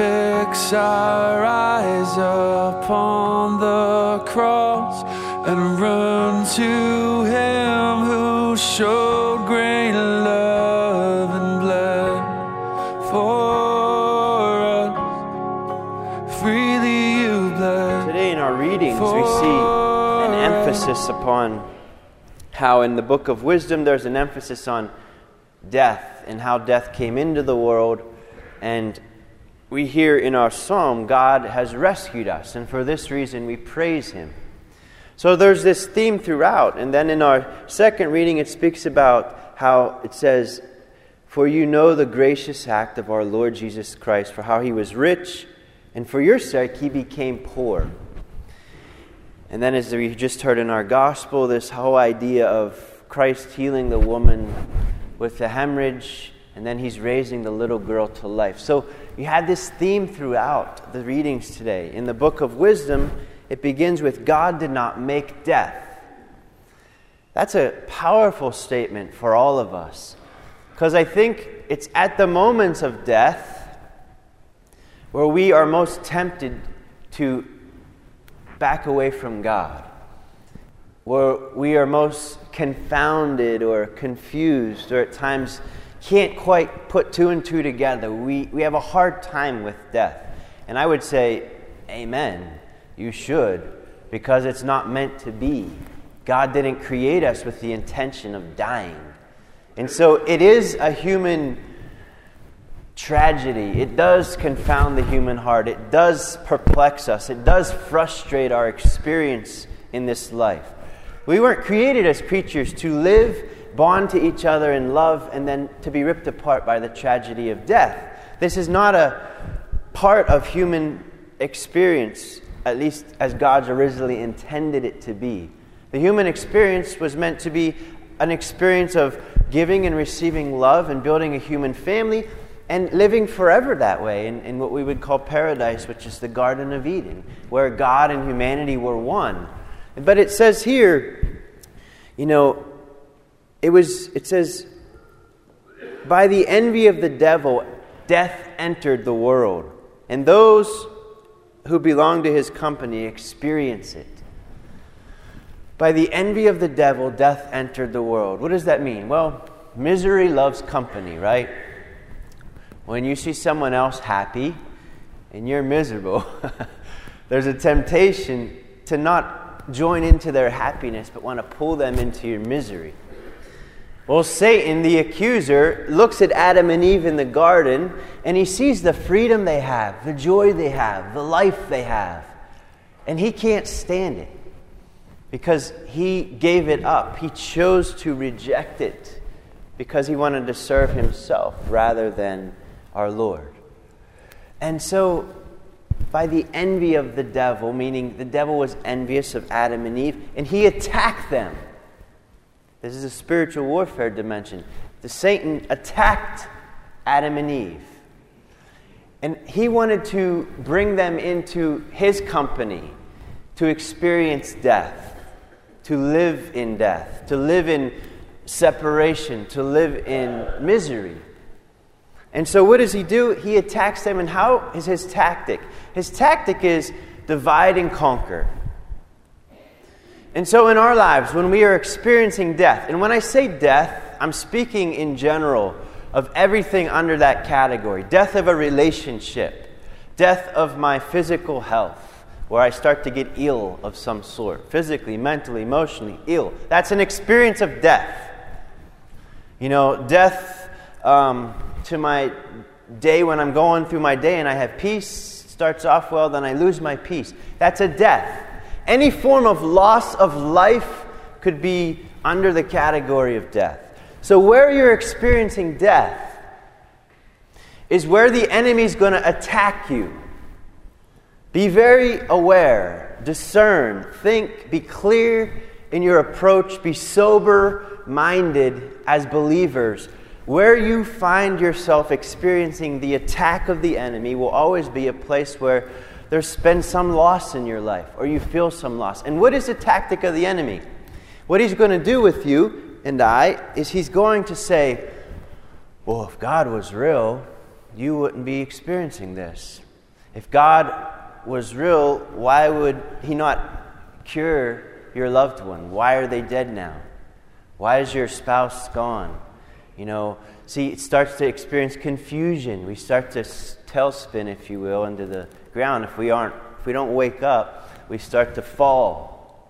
fix our eyes upon the cross and run to Him who showed great love and bled for us. Freely you bled. Today in our readings we see an emphasis upon how in the book of wisdom there's an emphasis on death and how death came into the world, and we hear in our psalm God has rescued us, and for this reason we praise Him. So there's this theme throughout, and then in our second reading it speaks about how it says, for you know the gracious act of our Lord Jesus Christ, for how He was rich, and for your sake He became poor. And then as we just heard in our gospel, this whole idea of Christ healing the woman with the hemorrhage, and then He's raising the little girl to life. So you had this theme throughout the readings today. In the book of wisdom, it begins with God did not make death. That's a powerful statement for all of us, because I think it's at the moments of death where we are most tempted to back away from God, where we are most confounded or confused, or at times can't quite put two and two together. We have a hard time with death. And I would say, amen, you should, because it's not meant to be. God didn't create us with the intention of dying. And so it is a human tragedy. It does confound the human heart. It does perplex us. It does frustrate our experience in this life. We weren't created as creatures to live, bond to each other in love, and then to be ripped apart by the tragedy of death. This is not a part of human experience, at least as God's originally intended it to be. The human experience was meant to be an experience of giving and receiving love and building a human family and living forever that way in what we would call paradise, which is the Garden of Eden, where God and humanity were one. But it says here, it says, by the envy of the devil, death entered the world, and those who belong to his company experience it. By the envy of the devil, death entered the world. What does that mean? Well, misery loves company, right? When you see someone else happy and you're miserable, there's a temptation to not join into their happiness, but want to pull them into your misery. Well, Satan, the accuser, looks at Adam and Eve in the garden, and he sees the freedom they have, the joy they have, the life they have. And he can't stand it, because he gave it up. He chose to reject it, because he wanted to serve himself rather than our Lord. And so, by the envy of the devil, meaning the devil was envious of Adam and Eve, and he attacked them. This is a spiritual warfare dimension. The Satan attacked Adam and Eve, and he wanted to bring them into his company to experience death, to live in death, to live in separation, to live in misery. And so what does he do? He attacks them. And how is his tactic? His tactic is divide and conquer. And so in our lives, when we are experiencing death, and when I say death, I'm speaking in general of everything under that category. Death of a relationship. Death of my physical health, where I start to get ill of some sort. Physically, mentally, emotionally, ill. That's an experience of death. Death to my day, when I'm going through my day and I have peace, starts off well, then I lose my peace. That's a death. Any form of loss of life could be under the category of death. So where you're experiencing death is where the enemy's going to attack you. Be very aware, discern, think, be clear in your approach, be sober-minded as believers. Where you find yourself experiencing the attack of the enemy will always be a place where there's been some loss in your life, or you feel some loss. And what is the tactic of the enemy? What he's going to do with you and I is he's going to say, well, if God was real, you wouldn't be experiencing this. If God was real, why would He not cure your loved one? Why are they dead now? Why is your spouse gone? You know, see, it starts to experience confusion. We start to tailspin, if you will, into the ground. If we don't wake up, we start to fall.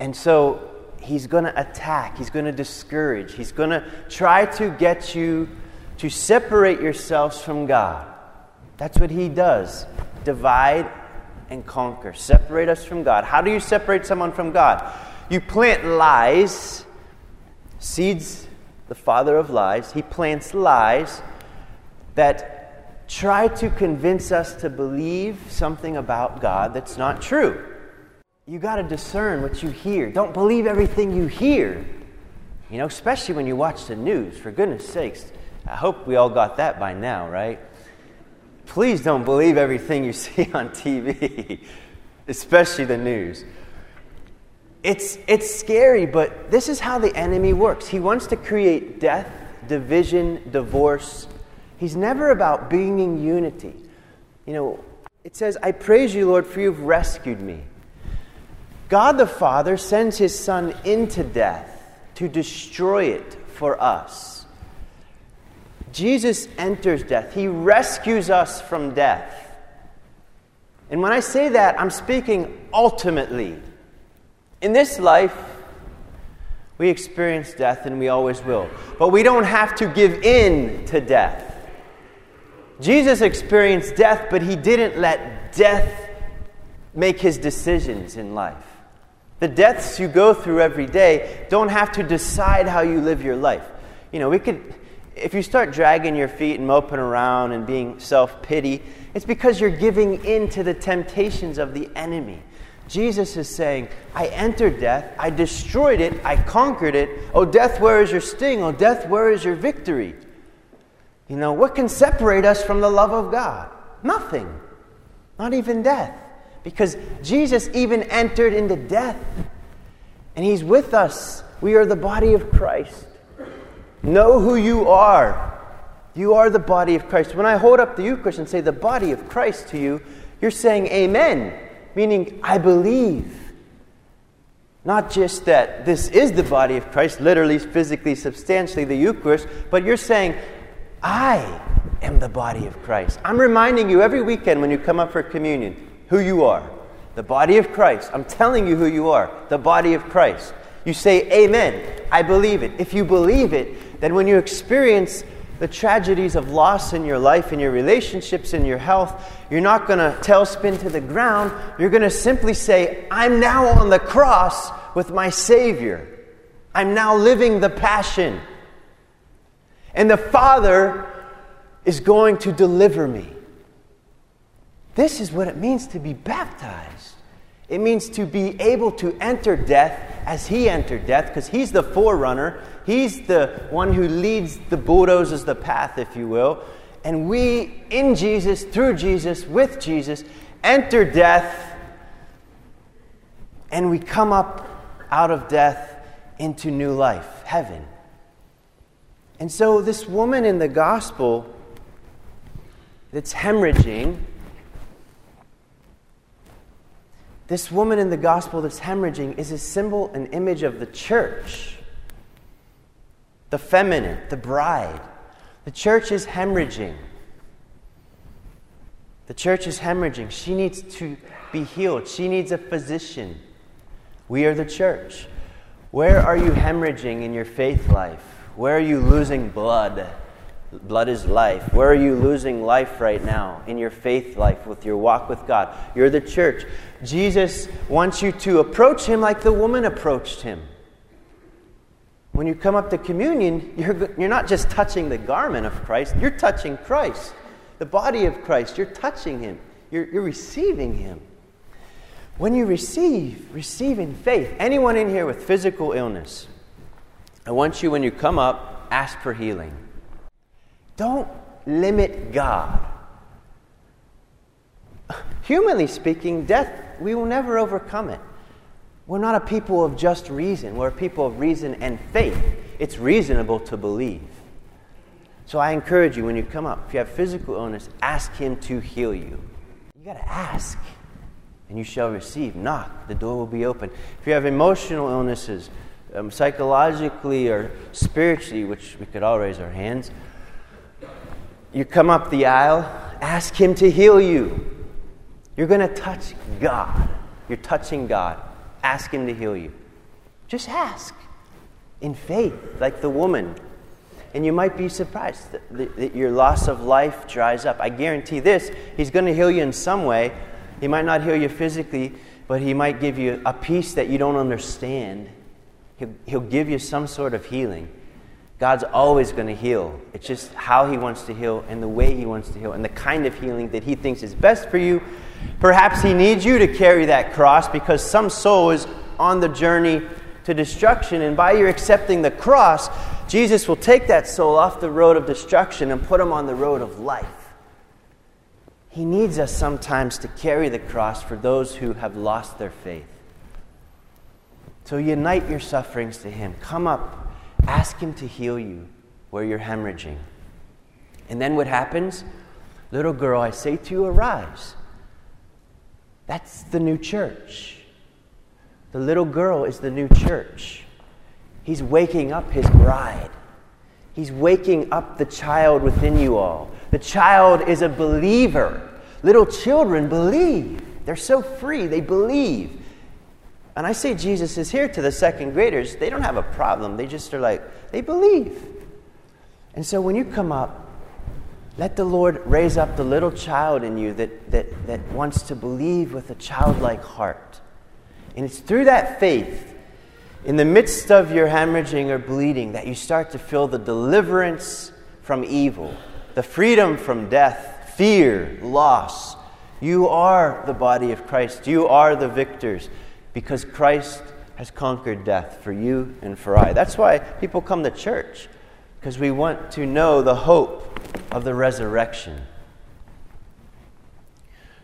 And so He's going to attack. He's going to discourage. He's going to try to get you to separate yourselves from God. That's what He does. Divide and conquer. Separate us from God. How do you separate someone from God? You plant lies. Seeds, the father of lies. He plants lies that try to convince us to believe something about God that's not true. You got to discern what you hear. Don't believe everything you hear. You know, especially when you watch the news. For goodness sakes, I hope we all got that by now, right? Please don't believe everything you see on TV, especially the news. It's scary, but this is how the enemy works. He wants to create death, division, divorce. He's never about being in unity. You know, it says, "I praise you, Lord, for you've rescued me." God the Father sends His Son into death to destroy it for us. Jesus enters death. He rescues us from death. And when I say that, I'm speaking ultimately. In this life, we experience death, and we always will. But we don't have to give in to death. Jesus experienced death, but He didn't let death make His decisions in life. The deaths you go through every day don't have to decide how you live your life. You know, if you start dragging your feet and moping around and being self-pity, it's because you're giving in to the temptations of the enemy. Jesus is saying, I entered death, I destroyed it, I conquered it. Oh, death, where is your sting? Oh, death, where is your victory? You know, what can separate us from the love of God? Nothing. Not even death. Because Jesus even entered into death. And He's with us. We are the body of Christ. Know who you are. You are the body of Christ. When I hold up the Eucharist and say the body of Christ to you, you're saying amen. Meaning, I believe. Not just that this is the body of Christ, literally, physically, substantially, the Eucharist, but you're saying, I am the body of Christ. I'm reminding you every weekend when you come up for communion, who you are. The body of Christ. I'm telling you who you are. The body of Christ. You say, amen. I believe it. If you believe it, then when you experience the tragedies of loss in your life, in your relationships, in your health, you're not going to tailspin to the ground. You're going to simply say, I'm now on the cross with my Savior. I'm now living the passion. And the Father is going to deliver me. This is what it means to be baptized. It means to be able to enter death as He entered death, because He's the forerunner. He's the one who leads the bulldozers the path, if you will. And we, in Jesus, through Jesus, with Jesus, enter death, and we come up out of death into new life, heaven. And so this woman in the gospel that's hemorrhaging, is a symbol, an image of the church. The feminine, the bride. The church is hemorrhaging. She needs to be healed. She needs a physician. We are the church. Where are you hemorrhaging in your faith life? Where are you losing blood? Blood is life. Where are you losing life right now in your faith life with your walk with God? You're the church. Jesus wants you to approach Him like the woman approached Him. When you come up to communion, you're not just touching the garment of Christ. You're touching Christ, the body of Christ. You're touching Him. You're receiving Him. When you receive in faith. Anyone in here with physical illness, I want you, when you come up, ask for healing. Don't limit God. Humanly speaking, death, we will never overcome it. We're not a people of just reason. We're a people of reason and faith. It's reasonable to believe. So I encourage you, when you come up, if you have physical illness, ask Him to heal you. You got to ask, and you shall receive. Knock, the door will be open. If you have emotional illnesses, psychologically or spiritually, which we could all raise our hands, you come up the aisle, ask Him to heal you. You're going to touch God. You're touching God. Ask Him to heal you. Just ask in faith, like the woman. And you might be surprised that your loss of life dries up. I guarantee this, He's going to heal you in some way. He might not heal you physically, but He might give you a peace that you don't understand. He'll give you some sort of healing. God's always going to heal. It's just how He wants to heal and the way He wants to heal and the kind of healing that He thinks is best for you. Perhaps He needs you to carry that cross because some soul is on the journey to destruction, and by your accepting the cross, Jesus will take that soul off the road of destruction and put him on the road of life. He needs us sometimes to carry the cross for those who have lost their faith. So unite your sufferings to Him. Come up, ask Him to heal you where you're hemorrhaging. And then what happens? Little girl, I say to you, arise. That's the new church. The little girl is the new church. He's waking up His bride. He's waking up the child within you all. The child is a believer. Little children believe. They're so free. They believe. And I say Jesus is here to the second graders. They don't have a problem. They just are like, they believe. And so when you come up, let the Lord raise up the little child in you that wants to believe with a childlike heart. And it's through that faith, in the midst of your hemorrhaging or bleeding, that you start to feel the deliverance from evil, the freedom from death, fear, loss. You are the body of Christ. You are the victors because Christ has conquered death for you and for I. That's why people come to church, because we want to know the hope of the resurrection.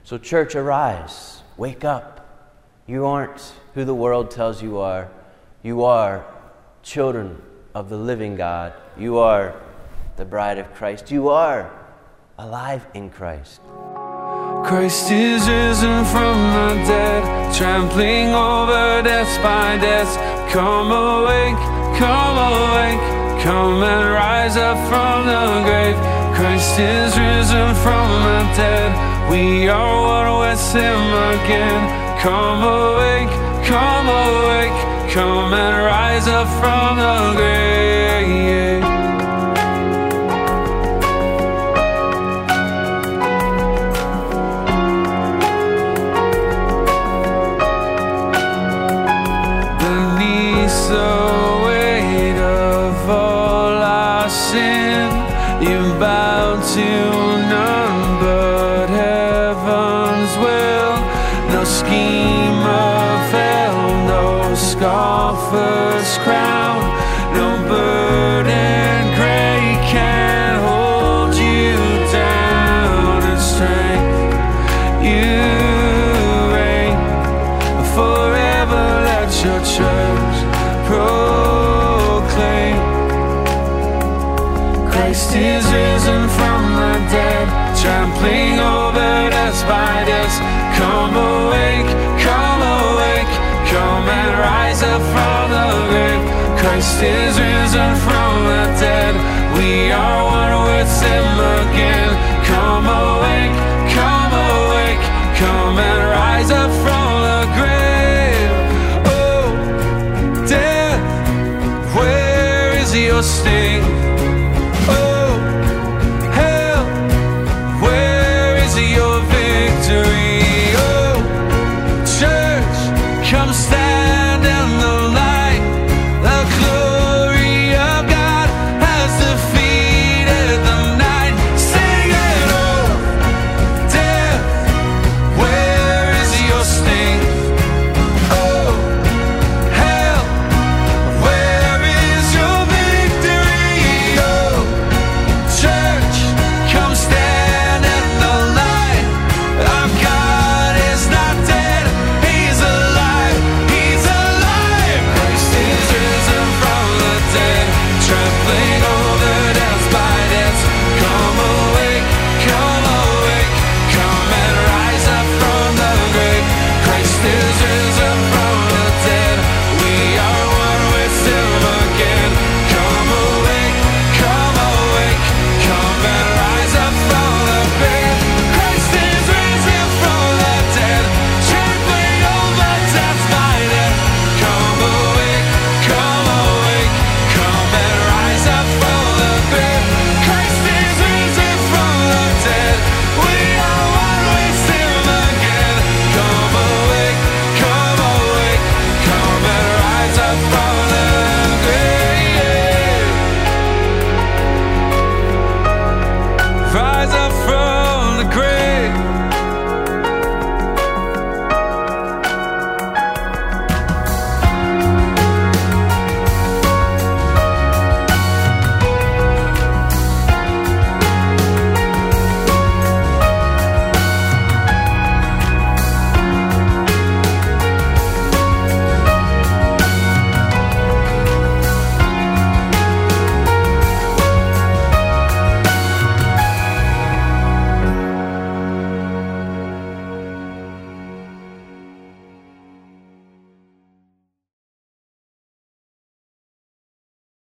So church, arise, wake up. You aren't who the world tells you are. You are children of the living God. You are the bride of Christ. You are alive in Christ. Christ is risen from the dead, trampling over death by death. Come awake, come awake, come and rise up from the grave. Christ is risen from the dead, we are one with Him again. Come awake, come awake, come and rise up from the grave. Beneath the weight of all our sin, you bow to none but heaven's will. No scheme of hell, no scoffer's crown, no burden gray can hold you down. In strength you reign forever, let your church proclaim. Christ is risen from the dead, trampling over death by death. Come awake, come awake, come and rise up from the grave. Christ is risen from the dead, we are one with Him again. Come awake, come and rise up from the grave. Oh, death, where is your sting?